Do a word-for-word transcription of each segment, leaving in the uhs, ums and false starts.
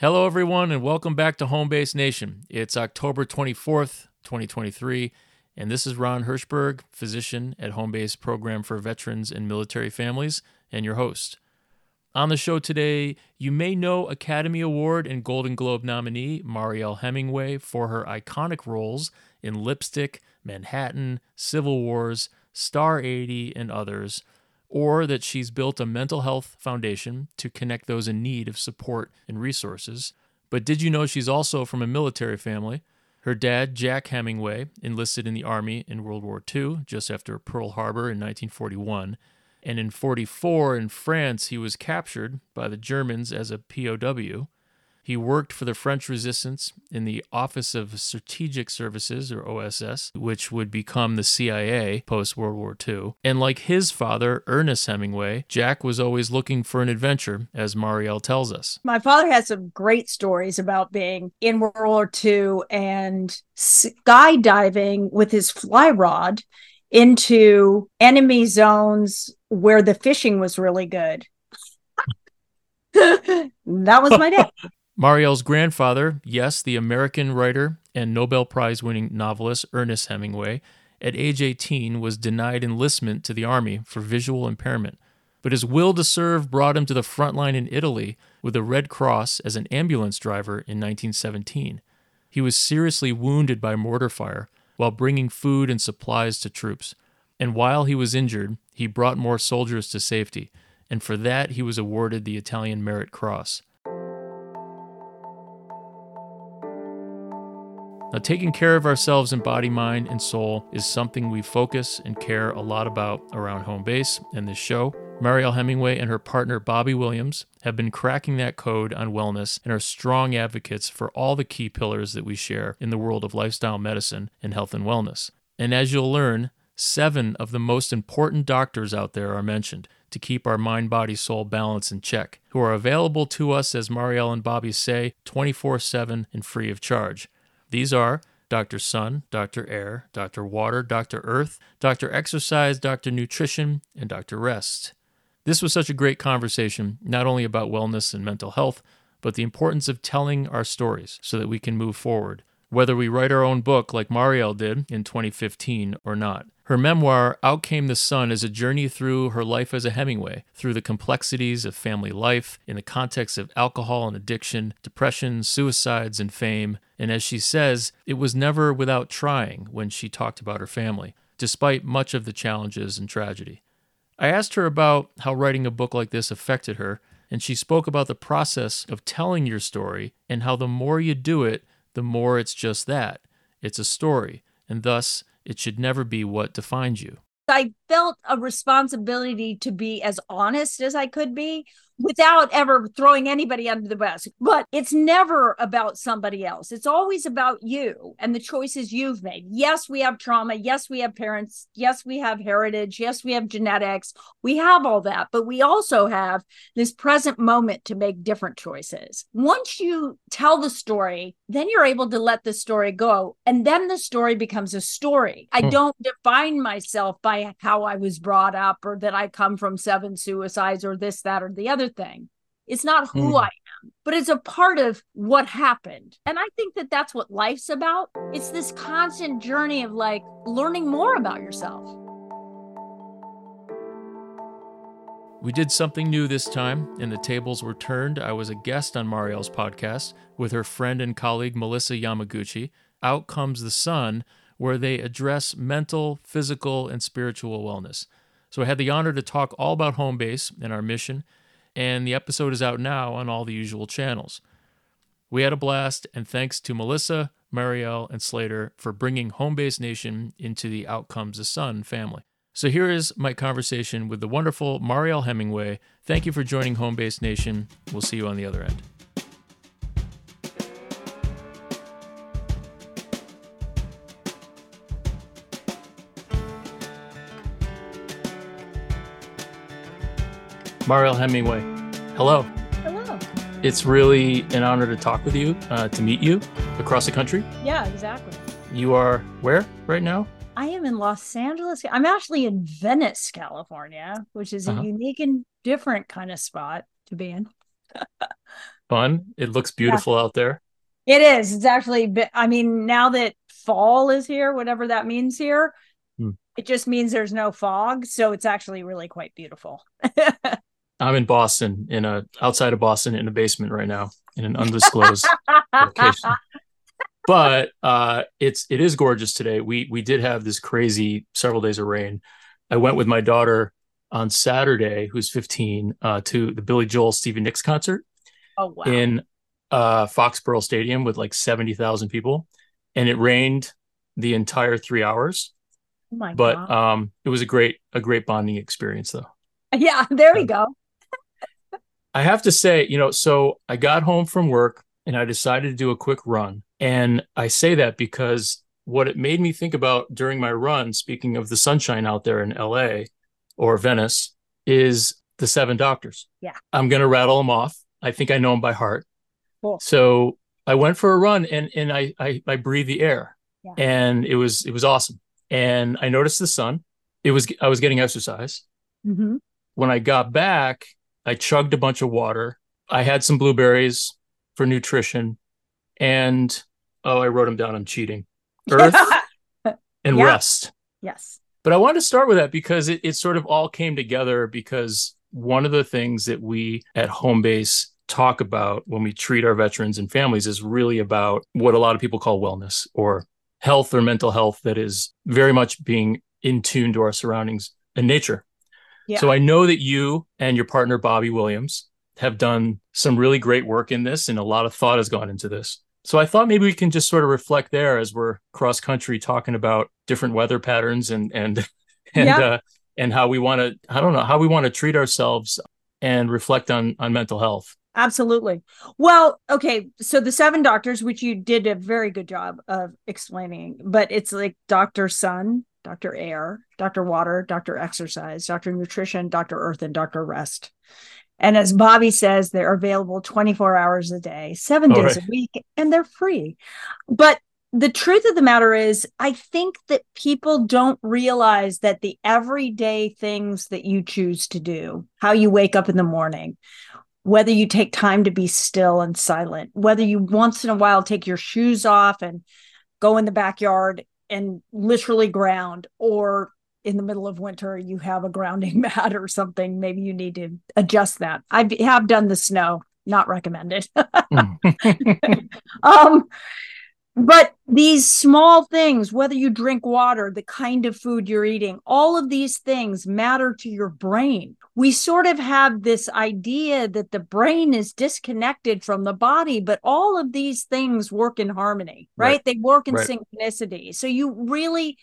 Hello, everyone, and welcome back to Home Base Nation. It's October twenty-fourth, twenty twenty-three, and this is Ron Hirschberg, physician at Home Base Program for Veterans and Military Families, and your host. On the show today, you may know Academy Award and Golden Globe nominee Mariel Hemingway for her iconic roles in Lipstick, Manhattan, Civil Wars, Star eighty, and others, or that she's built a mental health foundation to connect those in need of support and resources. But did you know she's also from a military family? Her dad, Jack Hemingway, enlisted in the Army in World War Two, just after Pearl Harbor in nineteen forty-one. And in forty-four in France, he was captured by the Germans as a P O W. He worked for the French resistance in the Office of Strategic Services, or O S S, which would become the C I A post-World War Two. And like his father, Ernest Hemingway, Jack was always looking for an adventure, as Mariel tells us. My father has some great stories about being in World War Two and skydiving with his fly rod into enemy zones where the fishing was really good. That was my dad. Mariel's grandfather, yes, the American writer and Nobel Prize-winning novelist Ernest Hemingway, at age eighteen was denied enlistment to the Army for visual impairment. But his will to serve brought him to the front line in Italy with the Red Cross as an ambulance driver in nineteen seventeen. He was seriously wounded by mortar fire while bringing food and supplies to troops. And while he was injured, he brought more soldiers to safety. And for that, he was awarded the Italian Merit Cross. Now, taking care of ourselves in body, mind, and soul is something we focus and care a lot about around Home Base and this show. Mariel Hemingway and her partner Bobby Williams have been cracking that code on wellness and are strong advocates for all the key pillars that we share in the world of lifestyle medicine and health and wellness. And as you'll learn, seven of the most important doctors out there are mentioned to keep our mind, body, soul balance in check, who are available to us, as Mariel and Bobby say, twenty-four seven and free of charge. These are Doctor Sun, Doctor Air, Doctor Water, Doctor Earth, Doctor Exercise, Doctor Nutrition, and Doctor Rest. This was such a great conversation, not only about wellness and mental health, but the importance of telling our stories so that we can move forward, whether we write our own book like Mariel did in twenty fifteen or not. Her memoir, Out Came the Sun, is a journey through her life as a Hemingway, through the complexities of family life, in the context of alcohol and addiction, depression, suicides, and fame. And as she says, it was never without trying when she talked about her family, despite much of the challenges and tragedy. I asked her about how writing a book like this affected her, and she spoke about the process of telling your story and how the more you do it, the more it's just that. It's a story, and thus, it should never be what defines you. I felt a responsibility to be as honest as I could be without ever throwing anybody under the bus. But it's never about somebody else. It's always about you and the choices you've made. Yes, we have trauma. Yes, we have parents. Yes, we have heritage. Yes, we have genetics. We have all that. But we also have this present moment to make different choices. Once you tell the story, then you're able to let the story go. And then the story becomes a story. I don't define myself by how I was brought up, or that I come from seven suicides, or this, that, or the other thing. It's not who mm. I am, but it's a part of what happened. And I think that that's what life's about. It's this constant journey of like learning more about yourself. We did something new this time, and the tables were turned. I was a guest on Mariel's podcast with her friend and colleague, Melissa Yamaguchi. Out Comes the Sun, where they address mental, physical, and spiritual wellness. So I had the honor to talk all about Home Base and our mission, and the episode is out now on all the usual channels. We had a blast, and thanks to Melissa, Mariel, and Slater for bringing Home Base Nation into the Out Comes the Sun family. So here is my conversation with the wonderful Mariel Hemingway. Thank you for joining Home Base Nation. We'll see you on the other end. Mariel Hemingway, hello. Hello. It's really an honor to talk with you, uh, to meet you across the country. Yeah, exactly. You are where right now? I am in Los Angeles. I'm actually in Venice, California, which is uh-huh. a unique and different kind of spot to be in. fun. It looks beautiful yeah. out there. It is. It's actually, I mean, now that fall is here, whatever that means here, hmm. it just means there's no fog. So it's actually really quite beautiful. I'm in Boston, in a outside of Boston in a basement right now in an undisclosed location. But uh, it's it is gorgeous today. We we did have this crazy several days of rain. I went with my daughter on Saturday, who's fifteen, uh, to the Billy Joel Stevie Nicks concert oh, wow. in uh, Foxborough Stadium with like seventy thousand people, and it rained the entire three hours. Oh my but God. um, it was a great a great bonding experience, though. Yeah, there we um, go. I have to say, you know, so I got home from work and I decided to do a quick run. And I say that because what it made me think about during my run, speaking of the sunshine out there in L A or Venice, is the seven doctors. Yeah. I'm going to rattle them off. I think I know them by heart. Cool. So I went for a run and and I I, I breathed the air yeah. and it was it was awesome. And I noticed the sun. It was I was getting exercise. Mm-hmm. When I got back, I chugged a bunch of water. I had some blueberries for nutrition. And, oh, I wrote them down. I'm cheating. Earth and yeah. rest. Yes. But I wanted to start with that because it, it sort of all came together, because one of the things that we at Home Base talk about when we treat our veterans and families is really about what a lot of people call wellness or health or mental health that is very much being in tune to our surroundings and nature. Yeah. So I know that you and your partner, Bobby Williams, have done some really great work in this, and a lot of thought has gone into this. So I thought maybe we can just sort of reflect there as we're cross country talking about different weather patterns and and and yeah. uh, and how we want to I don't know how we want to treat ourselves and reflect on on mental health. Absolutely. Well, okay. So the seven doctors, which you did a very good job of explaining, but it's like Doctor Sun, Doctor Air, Doctor Water, Doctor Exercise, Doctor Nutrition, Doctor Earth, and Doctor Rest. And as Bobby says, they're available twenty-four hours a day, seven days a week, and they're free. But the truth of the matter is, I think that people don't realize that the everyday things that you choose to do, how you wake up in the morning, whether you take time to be still and silent, whether you once in a while take your shoes off and go in the backyard and literally ground, or in the middle of winter, you have a grounding mat or something. Maybe you need to adjust that. I have done the snow, not recommended. um, but these small things, whether you drink water, the kind of food you're eating, all of these things matter to your brain. We sort of have this idea that the brain is disconnected from the body, but all of these things work in harmony, right? right. They work in right. synchronicity. So you really...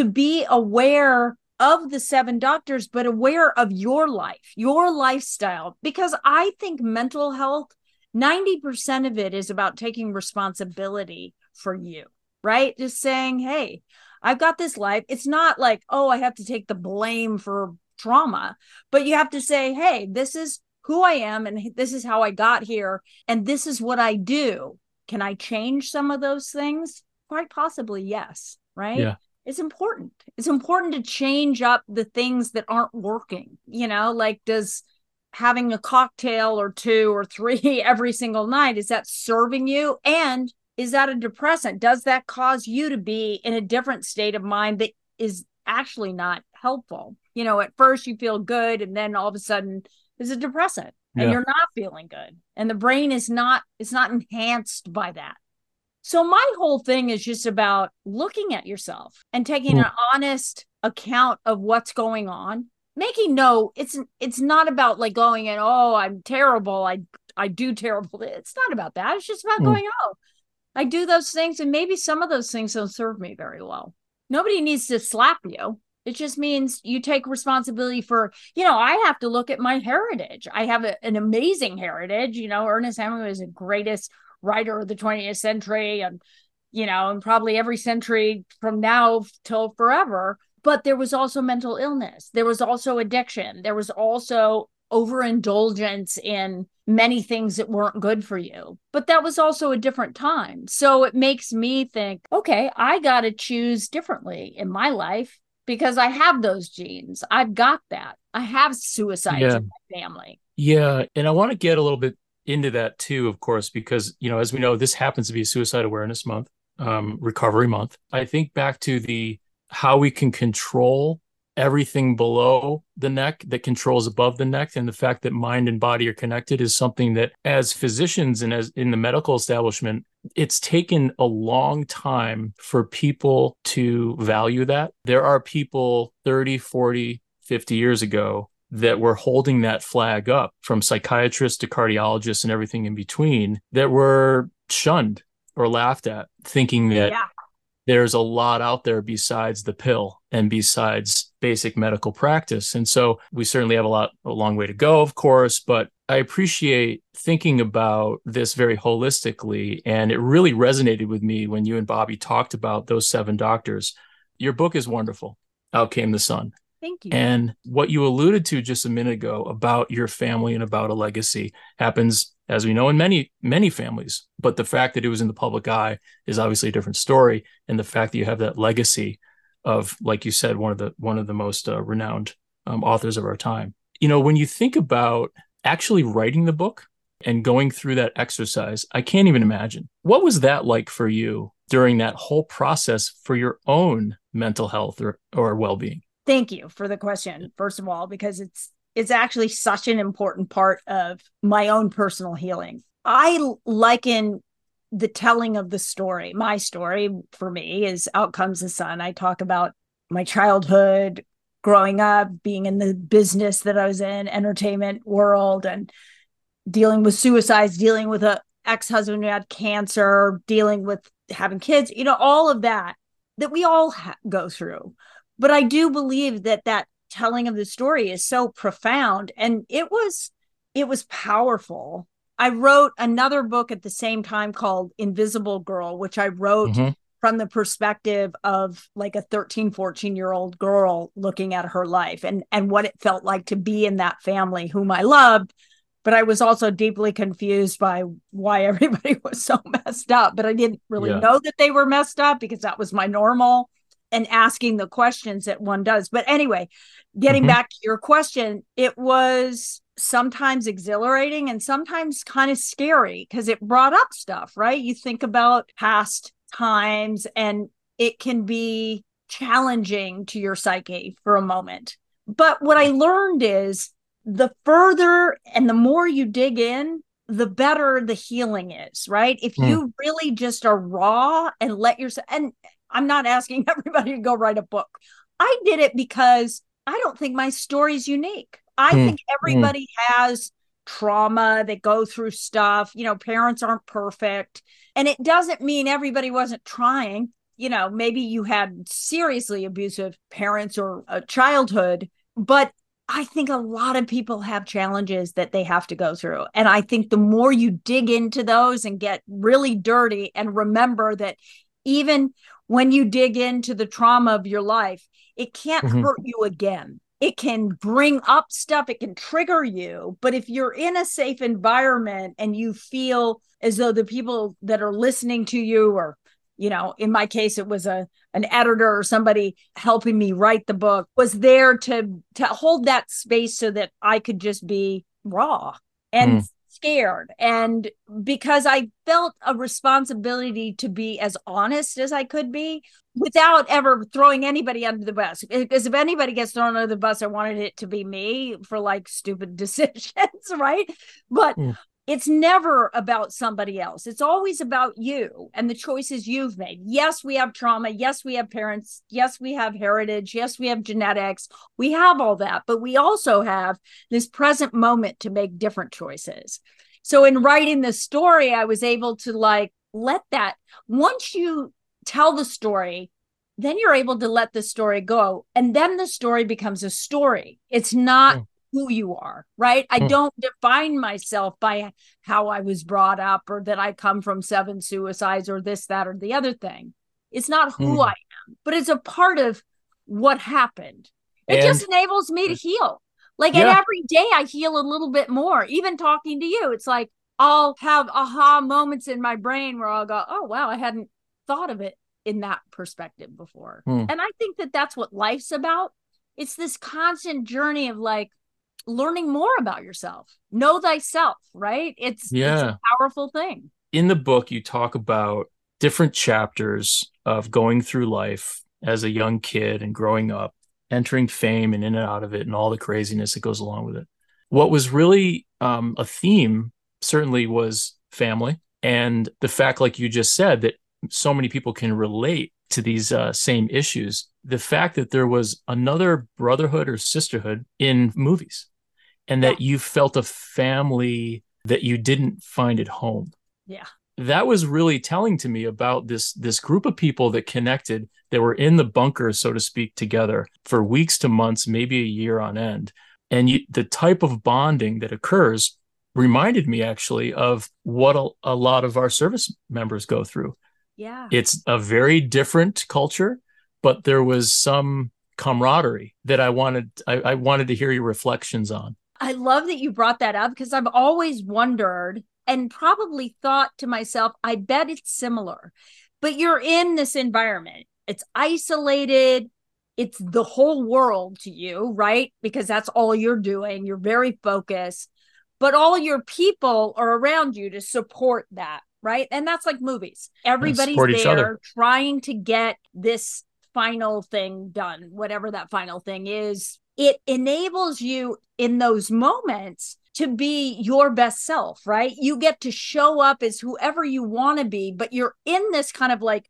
to be aware of the seven doctors, but aware of your life, your lifestyle, because I think mental health, ninety percent of it is about taking responsibility for you, right? Just saying, hey, I've got this life. It's not like, oh, I have to take the blame for trauma, but you have to say, hey, this is who I am, and this is how I got here, and this is what I do. Can I change some of those things? Quite possibly, yes, right? Yeah. It's important. It's important to change up the things that aren't working. You know, like, does having a cocktail or two or three every single night, is that serving you? And is that a depressant? Does that cause you to be in a different state of mind that is actually not helpful? You know, at first you feel good, and then all of a sudden it's a depressant and yeah. you're not feeling good. And the brain is not, it's not enhanced by that. So my whole thing is just about looking at yourself and taking an honest account of what's going on. Making no, it's it's not about like going and, oh, I'm terrible. I I do terrible. It's not about that. It's just about mm. going, oh, I do those things. And maybe some of those things don't serve me very well. Nobody needs to slap you. It just means you take responsibility for, you know, I have to look at my heritage. I have a, an amazing heritage. You know, Ernest Hemingway is the greatest writer of the twentieth century, and you know, and probably every century from now till forever. But there was also mental illness, there was also addiction, there was also overindulgence in many things that weren't good for you. But that was also a different time. So it makes me think, okay, I got to choose differently in my life because I have those genes. I've got that. I have suicides yeah. in my family. Yeah. And I want to get a little bit into that too, of course, because, you know, as we know, this happens to be Suicide Awareness Month, um, Recovery Month. I think back to the how we can control everything below the neck that controls above the neck, and the fact that mind and body are connected is something that, as physicians and as in the medical establishment, it's taken a long time for people to value that. There are people thirty, forty, fifty years ago that were holding that flag up, from psychiatrists to cardiologists and everything in between, that were shunned or laughed at, thinking that yeah. there's a lot out there besides the pill and besides basic medical practice. And so we certainly have a lot, a long way to go, of course, but I appreciate thinking about this very holistically. And it really resonated with me when you and Bobby talked about those seven doctors. Your book is wonderful, Out Came the Sun. Thank you. And what you alluded to just a minute ago about your family and about a legacy happens, as we know, in many, many families. But the fact that it was in the public eye is obviously a different story. And the fact that you have that legacy of, like you said, one of the one of the most uh, renowned um, authors of our time. You know, when you think about actually writing the book and going through that exercise, I can't even imagine. What was that like for you during that whole process for your own mental health or, or well-being? Thank you for the question, first of all, because it's it's actually such an important part of my own personal healing. I liken the telling of the story. My story for me is Out Comes the Sun. I talk about my childhood, growing up, being in the business that I was in, entertainment world, and dealing with suicides, dealing with an ex-husband who had cancer, dealing with having kids, you know, all of that that we all ha- go through. But I do believe that that telling of the story is so profound, and it was it was powerful. I wrote another book at the same time called Invisible Girl, which I wrote mm-hmm. from the perspective of like a thirteen, fourteen-year-old girl looking at her life and, and what it felt like to be in that family whom I loved. But I was also deeply confused by why everybody was so messed up. But I didn't really yeah. know that they were messed up, because that was my normal, and asking the questions that one does. But anyway, getting mm-hmm. back to your question, it was sometimes exhilarating and sometimes kind of scary, because it brought up stuff, right? You think about past times and it can be challenging to your psyche for a moment. But what I learned is the further and the more you dig in, the better the healing is, right? If mm. you really just are raw and let yourself, and I'm not asking everybody to go write a book. I did it because I don't think my story is unique. I mm. think everybody mm. has trauma. They go through stuff. You know, parents aren't perfect. And it doesn't mean everybody wasn't trying. You know, maybe you had seriously abusive parents or a childhood, but I think a lot of people have challenges that they have to go through. And I think the more you dig into those and get really dirty and remember that even when you dig into the trauma of your life, it can't mm-hmm. hurt you again. It can bring up stuff. It can trigger you. But if you're in a safe environment and you feel as though the people that are listening to you, or, you know, in my case, it was a an editor or somebody helping me write the book, was there to, to hold that space so that I could just be raw and mm. scared. And because I felt a responsibility to be as honest as I could be without ever throwing anybody under the bus. Because if anybody gets thrown under the bus, I wanted it to be me for like stupid decisions, right? But mm. it's never about somebody else. It's always about you and the choices you've made. Yes, we have trauma. Yes, we have parents. Yes, we have heritage. Yes, we have genetics. We have all that, but we also have this present moment to make different choices. So in writing this story, I was able to like, let that, once you tell the story, then you're able to let the story go. And then the story becomes a story. It's not mm. who you are, right? I don't define myself by how I was brought up or that I come from seven suicides or this, that, or the other thing. It's not who mm. I am, but it's a part of what happened. It and just enables me to heal. Like yeah. and every day I heal a little bit more, even talking to you. It's like, I'll have aha moments in my brain where I'll go, oh, wow, I hadn't thought of it in that perspective before. Mm. And I think that that's what life's about. It's this constant journey of like, learning more about yourself. Know thyself, right? It's, yeah. it's a powerful thing. In the book, you talk about different chapters of going through life as a young kid and growing up, entering fame and in and out of it and all the craziness that goes along with it. What was really um, a theme certainly was family, and the fact, like you just said, that so many people can relate to these uh, same issues. The fact that there was another brotherhood or sisterhood in movies, and that you felt a family that you didn't find at home. Yeah. That was really telling to me about this, this group of people that connected, that were in the bunker, so to speak, together for weeks to months, maybe a year on end. And you, the type of bonding that occurs reminded me actually of what a, a lot of our service members go through. Yeah. It's a very different culture, but there was some camaraderie that I wanted, I, I wanted to hear your reflections on. I love that you brought that up, because I've always wondered and probably thought to myself, I bet it's similar, but you're in this environment. It's isolated. It's the whole world to you, right? Because that's all you're doing. You're very focused, but all your people are around you to support that, right? And that's like movies. Everybody's there trying to get this final thing done, whatever that final thing is. It enables you in those moments to be your best self, right? You get to show up as whoever you want to be, but you're in this kind of like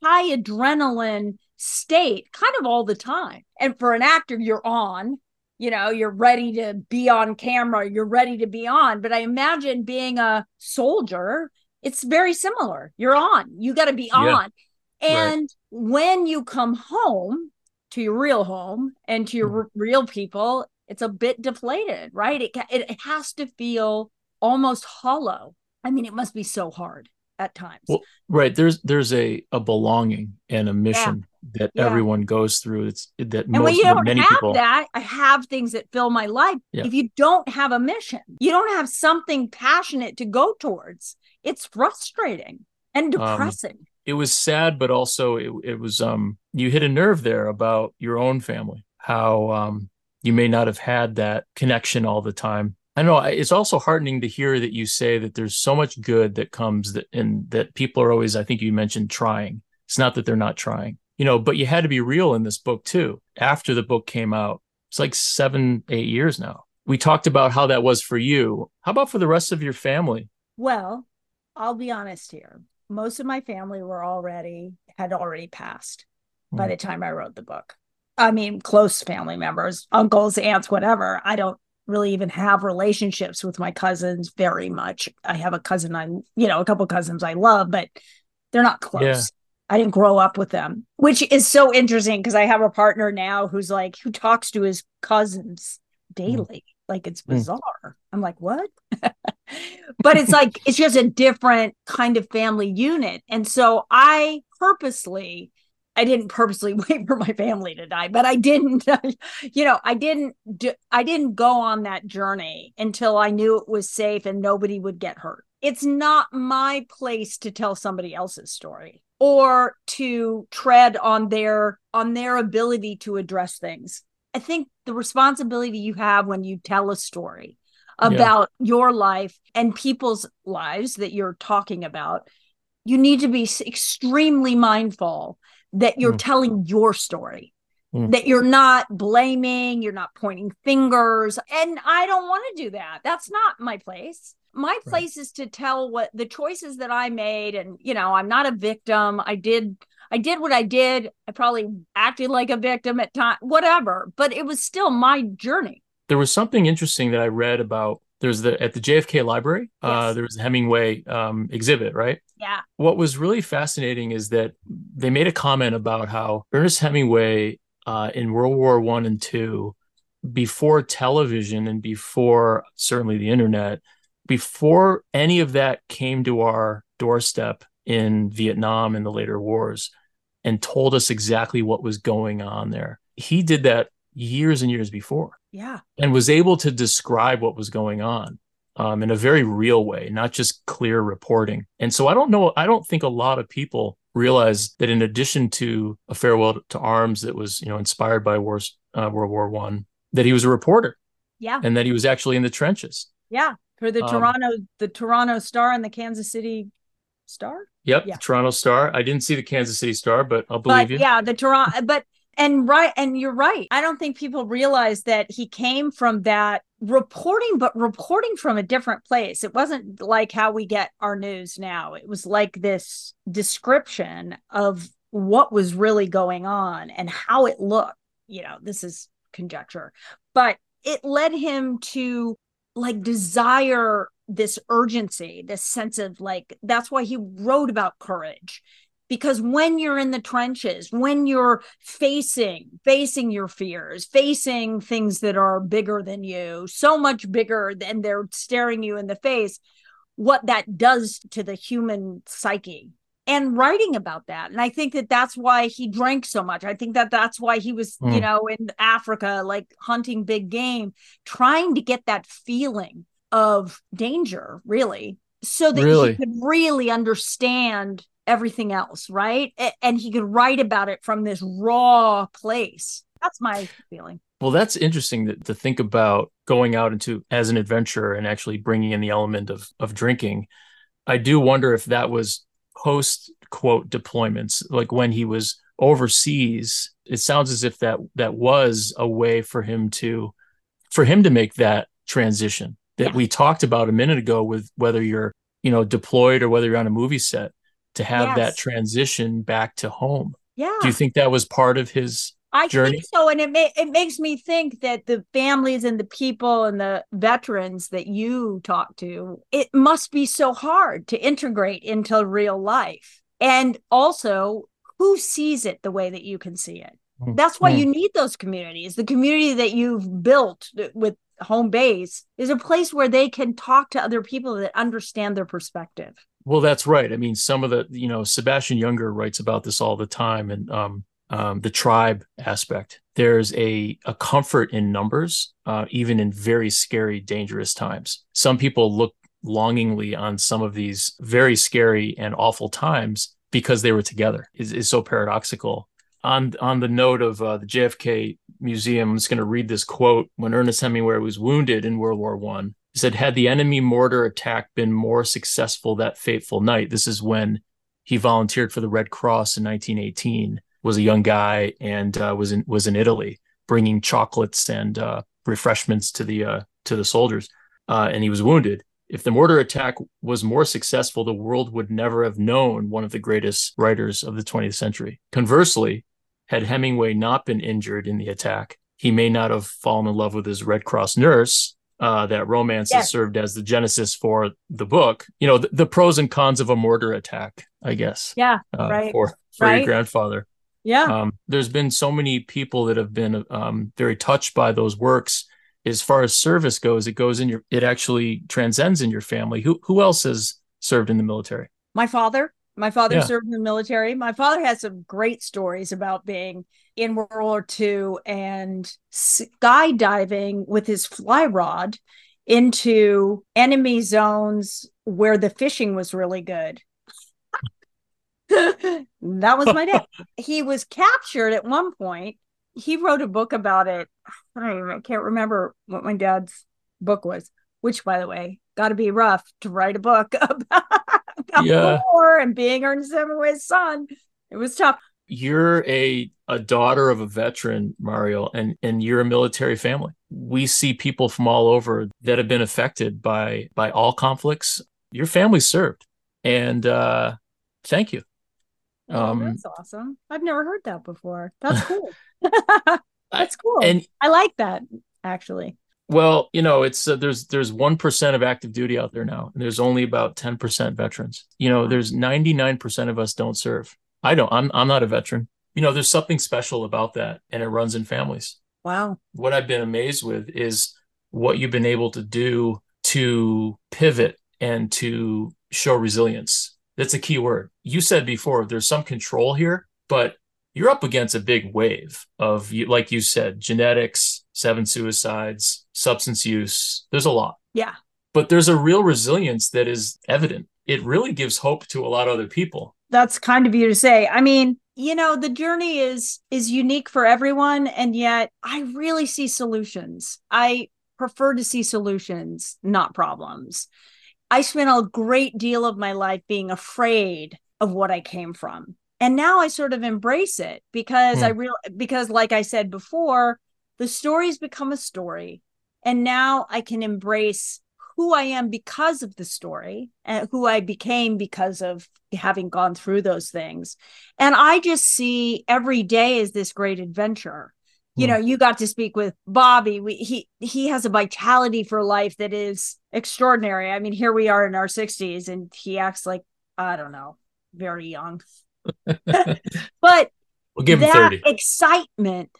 high adrenaline state kind of all the time. And for an actor, you're on, you know, you're ready to be on camera, you're ready to be on. But I imagine being a soldier, it's very similar. You're on, you got to be on. Yeah. And right. when you come home to your real home and to your mm. r- real people, it's a bit deflated, right? It, it it has to feel almost hollow. I mean, it must be so hard at times. Well, right. There's there's a, a belonging and a mission yeah. that yeah. everyone goes through. It's that and most when you don't many have people... that, I have things that fill my life. Yeah. If you don't have a mission, you don't have something passionate to go towards. It's frustrating and depressing. Um, it was sad, but also it it was um you hit a nerve there about your own family. How um. You may not have had that connection all the time. I know it's also heartening to hear that you say that there's so much good that comes that, and that people are always, I think you mentioned trying. It's not that they're not trying, you know, but you had to be real in this book too. After the book came out, it's like seven, eight years now. We talked about how that was for you. How about for the rest of your family? Well, I'll be honest here. Most of my family were already, had already passed by the time I wrote the book. I mean, close family members, uncles, aunts, whatever. I don't really even have relationships with my cousins very much. I have a cousin, I, you know, a couple cousins I love, but they're not close. Yeah. I didn't grow up with them, which is so interesting because I have a partner now who's like, who talks to his cousins daily. Mm. Like it's bizarre. Mm. I'm like, what? But it's like, it's just a different kind of family unit. And so I purposely I didn't purposely wait for my family to die, but I didn't, you know, I didn't, do, I didn't go on that journey until I knew it was safe and nobody would get hurt. It's not my place to tell somebody else's story or to tread on their, on their ability to address things. I think the responsibility you have when you tell a story about yeah. your life and people's lives that you're talking about, you need to be extremely mindful that you're mm. telling your story, mm. that you're not blaming, you're not pointing fingers. And I don't want to do that. That's not my place. My place right. is to tell what the choices that I made. And, you know, I'm not a victim. I did, I did what I did. I probably acted like a victim at times, whatever, but it was still my journey. There was something interesting that I read about. There's the, at the J F K library, yes. uh, there was a Hemingway um, exhibit, right? Yeah. What was really fascinating is that they made a comment about how Ernest Hemingway uh, in World War One and Two, before television and before certainly the internet, before any of that came to our doorstep in Vietnam and the later wars and told us exactly what was going on there. He did that years and years before. Yeah. And was able to describe what was going on um, in a very real way, not just clear reporting. And so I don't know, I don't think a lot of people realize that in addition to A Farewell to Arms that was, you know, inspired by wars, uh, World War One, that he was a reporter. Yeah. And that he was actually in the trenches. Yeah. For the um, Toronto, the Toronto Star and the Kansas City Star. Yep. Yeah. The Toronto Star. I didn't see the Kansas City Star, but I'll believe but, you. Yeah. The Toronto, but, and right. And you're right. I don't think people realize that he came from that reporting, but reporting from a different place. It wasn't like how we get our news now. It was like this description of what was really going on and how it looked. You know, this is conjecture, but it led him to like desire this urgency, this sense of like, that's why he wrote about courage. Because when you're in the trenches, when you're facing, facing your fears, facing things that are bigger than you, so much bigger than they're staring you in the face, what that does to the human psyche. And writing about that. And I think that that's why he drank so much. I think that that's why he was, mm. you know, in Africa, like hunting big game, trying to get that feeling of danger, really, so that really? he could really understand everything else. Right. And he could write about it from this raw place. That's my feeling. Well, that's interesting to, to think about going out into as an adventurer and actually bringing in the element of, of drinking. I do wonder if that was post quote deployments, like when he was overseas, it sounds as if that that was a way for him to for him to make that transition that yeah. we talked about a minute ago with whether you're, you know, deployed or whether you're on a movie set, to have yes. that transition back to home. Yeah. Do you think that was part of his I journey? think so. And it ma- it makes me think that the families and the people and the veterans that you talk to, it must be so hard to integrate into real life. And also, who sees it the way that you can see it? That's why mm. you need those communities. The community that you've built with Home Base is a place where they can talk to other people that understand their perspective. Well, that's right. I mean, some of the, you know, Sebastian Junger writes about this all the time. And, um, Um, the tribe aspect. There's a, a comfort in numbers, uh, even in very scary, dangerous times. Some people look longingly on some of these very scary and awful times because they were together. It's, it's so paradoxical. On, on the note of uh, the J F K Museum, I'm just going to read this quote. When Ernest Hemingway was wounded in World War One, he said, "Had the enemy mortar attack been more successful that fateful night," this is when he volunteered for the Red Cross in nineteen eighteen, was a young guy and uh, was in was in Italy, bringing chocolates and uh, refreshments to the uh, to the soldiers, uh, and he was wounded. "If the mortar attack was more successful, the world would never have known one of the greatest writers of the twentieth century. Conversely, had Hemingway not been injured in the attack, he may not have fallen in love with his Red Cross nurse." Uh, that romance yes. that served as the genesis for the book. You know, the, the pros and cons of a mortar attack, I guess. Yeah, uh, right. For, for right. your grandfather. Yeah. Um, there's been so many people that have been um, very touched by those works. As far as service goes, it goes in your, it actually transcends in your family. Who who else has served in the military? My father. My father yeah. served in the military. My father has some great stories about being in World War Two and skydiving with his fly rod into enemy zones where the fishing was really good. That was my dad. He was captured at one point. He wrote a book about it. I don't even, I can't remember what my dad's book was, which, by the way, got to be rough to write a book about, about yeah. war and being Ernest Hemingway's son. It was tough. You're a, a daughter of a veteran, Mariel, and, and you're a military family. We see people from all over that have been affected by, by all conflicts. Your family served. And uh, thank you. Um, oh, that's awesome. I've never heard that before. That's cool. That's cool. And I like that, actually. Well, you know, it's uh, there's there's one percent of active duty out there now, and there's only about ten percent veterans. You know, there's ninety-nine percent of us don't serve. I don't. I'm I'm not a veteran. You know, there's something special about that, and it runs in families. Wow. What I've been amazed with is what you've been able to do to pivot and to show resilience. That's a key word. You said before, there's some control here, but you're up against a big wave of, like you said, genetics, seven suicides, substance use. There's a lot. Yeah. But there's a real resilience that is evident. It really gives hope to a lot of other people. That's kind of you to say. I mean, you know, the journey is is unique for everyone. And yet I really see solutions. I prefer to see solutions, not problems. I spent a great deal of my life being afraid of what I came from. And now I sort of embrace it because mm. I real because like I said before, the story's become a story. And now I can embrace who I am because of the story and who I became because of having gone through those things. And I just see every day as this great adventure. You know, you got to speak with Bobby. We, he he has a vitality for life that is extraordinary. I mean, here we are in our sixties and he acts like, I don't know, very young. But we'll give him that thirty. Excitement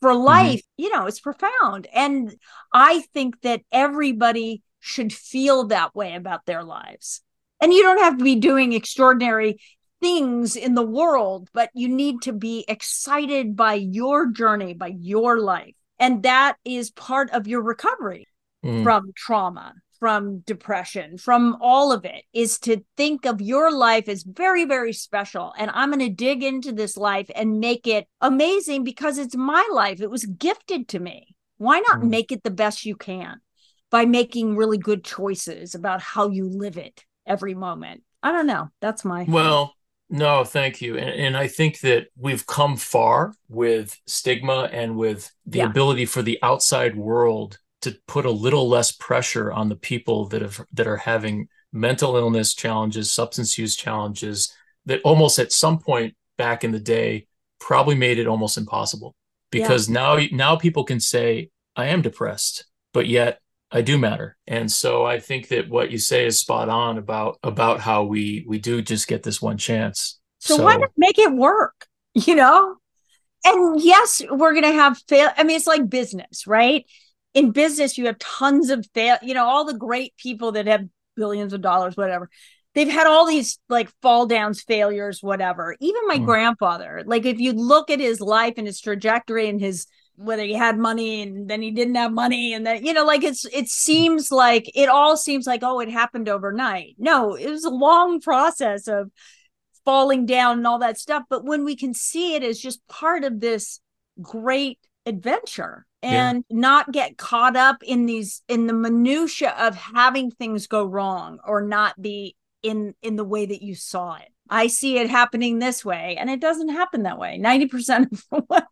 for life, mm-hmm. you know, it's profound. And I think that everybody should feel that way about their lives. And you don't have to be doing extraordinary things in the world, but you need to be excited by your journey, by your life. And that is part of your recovery mm. from trauma, from depression, from all of it, is to think of your life as very, very special. And I'm going to dig into this life and make it amazing because it's my life. It was gifted to me. Why not mm. make it the best you can by making really good choices about how you live it every moment? I don't know. That's my... Well, no, thank you. And, and I think that we've come far with stigma and with the yeah. ability for the outside world to put a little less pressure on the people that have that are having mental illness challenges, substance use challenges that almost at some point back in the day probably made it almost impossible. Because yeah. now, now people can say, I am depressed, but yet I do matter. And so I think that what you say is spot on about about how we we do just get this one chance. So, so why not make it work, you know? And yes, we're going to have fail. I mean, it's like business, right? In business, you have tons of fail, you know, all the great people that have billions of dollars, whatever. They've had all these like fall downs, failures, whatever. Even my mm. grandfather, like if you look at his life and his trajectory and his whether he had money and then he didn't have money. And then, you know, like it's, it seems like it all seems like, oh, it happened overnight. No, it was a long process of falling down and all that stuff. But when we can see it as just part of this great adventure and yeah. not get caught up in these, in the minutia of having things go wrong or not be in, in the way that you saw it. I see it happening this way, and it doesn't happen that way. ninety percent of what,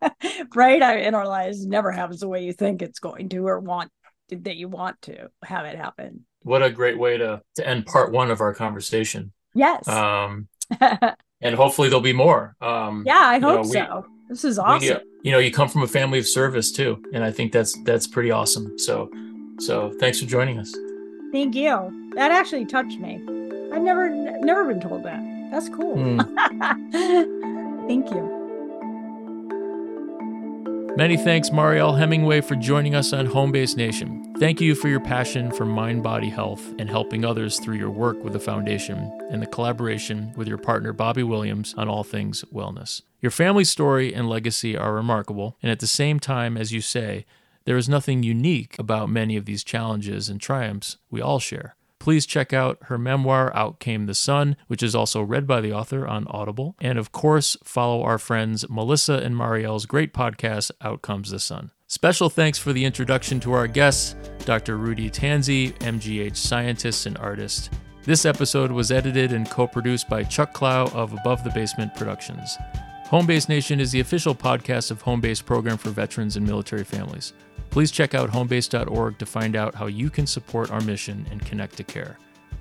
right in our lives never happens the way you think it's going to or want that you want to have it happen. What a great way to, to end part one of our conversation. Yes. Um, and hopefully there'll be more. Um, yeah, I hope know, we, so. This is awesome. We, you know, you come from a family of service too, and I think that's that's pretty awesome. So, so thanks for joining us. Thank you. That actually touched me. I've never never been told that. That's cool. Mm. Thank you. Many thanks, Mariel Hemingway, for joining us on Home Base Nation. Thank you for your passion for mind-body health and helping others through your work with the foundation and the collaboration with your partner, Bobby Williams, on all things wellness. Your family story and legacy are remarkable, and at the same time, as you say, there is nothing unique about many of these challenges and triumphs we all share. Please check out her memoir, Out Came the Sun, which is also read by the author on Audible. And of course, follow our friends Melissa and Mariel's great podcast, Out Comes the Sun. Special thanks for the introduction to our guests, Doctor Rudy Tanzi, M G H scientist and artist. This episode was edited and co-produced by Chuck Clough of Above the Basement Productions. Home Base Nation is the official podcast of Home Base Program for Veterans and Military Families. Please check out homebase dot org to find out how you can support our mission and connect to care.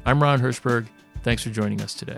I'm Ron Hirschberg. Thanks for joining us today.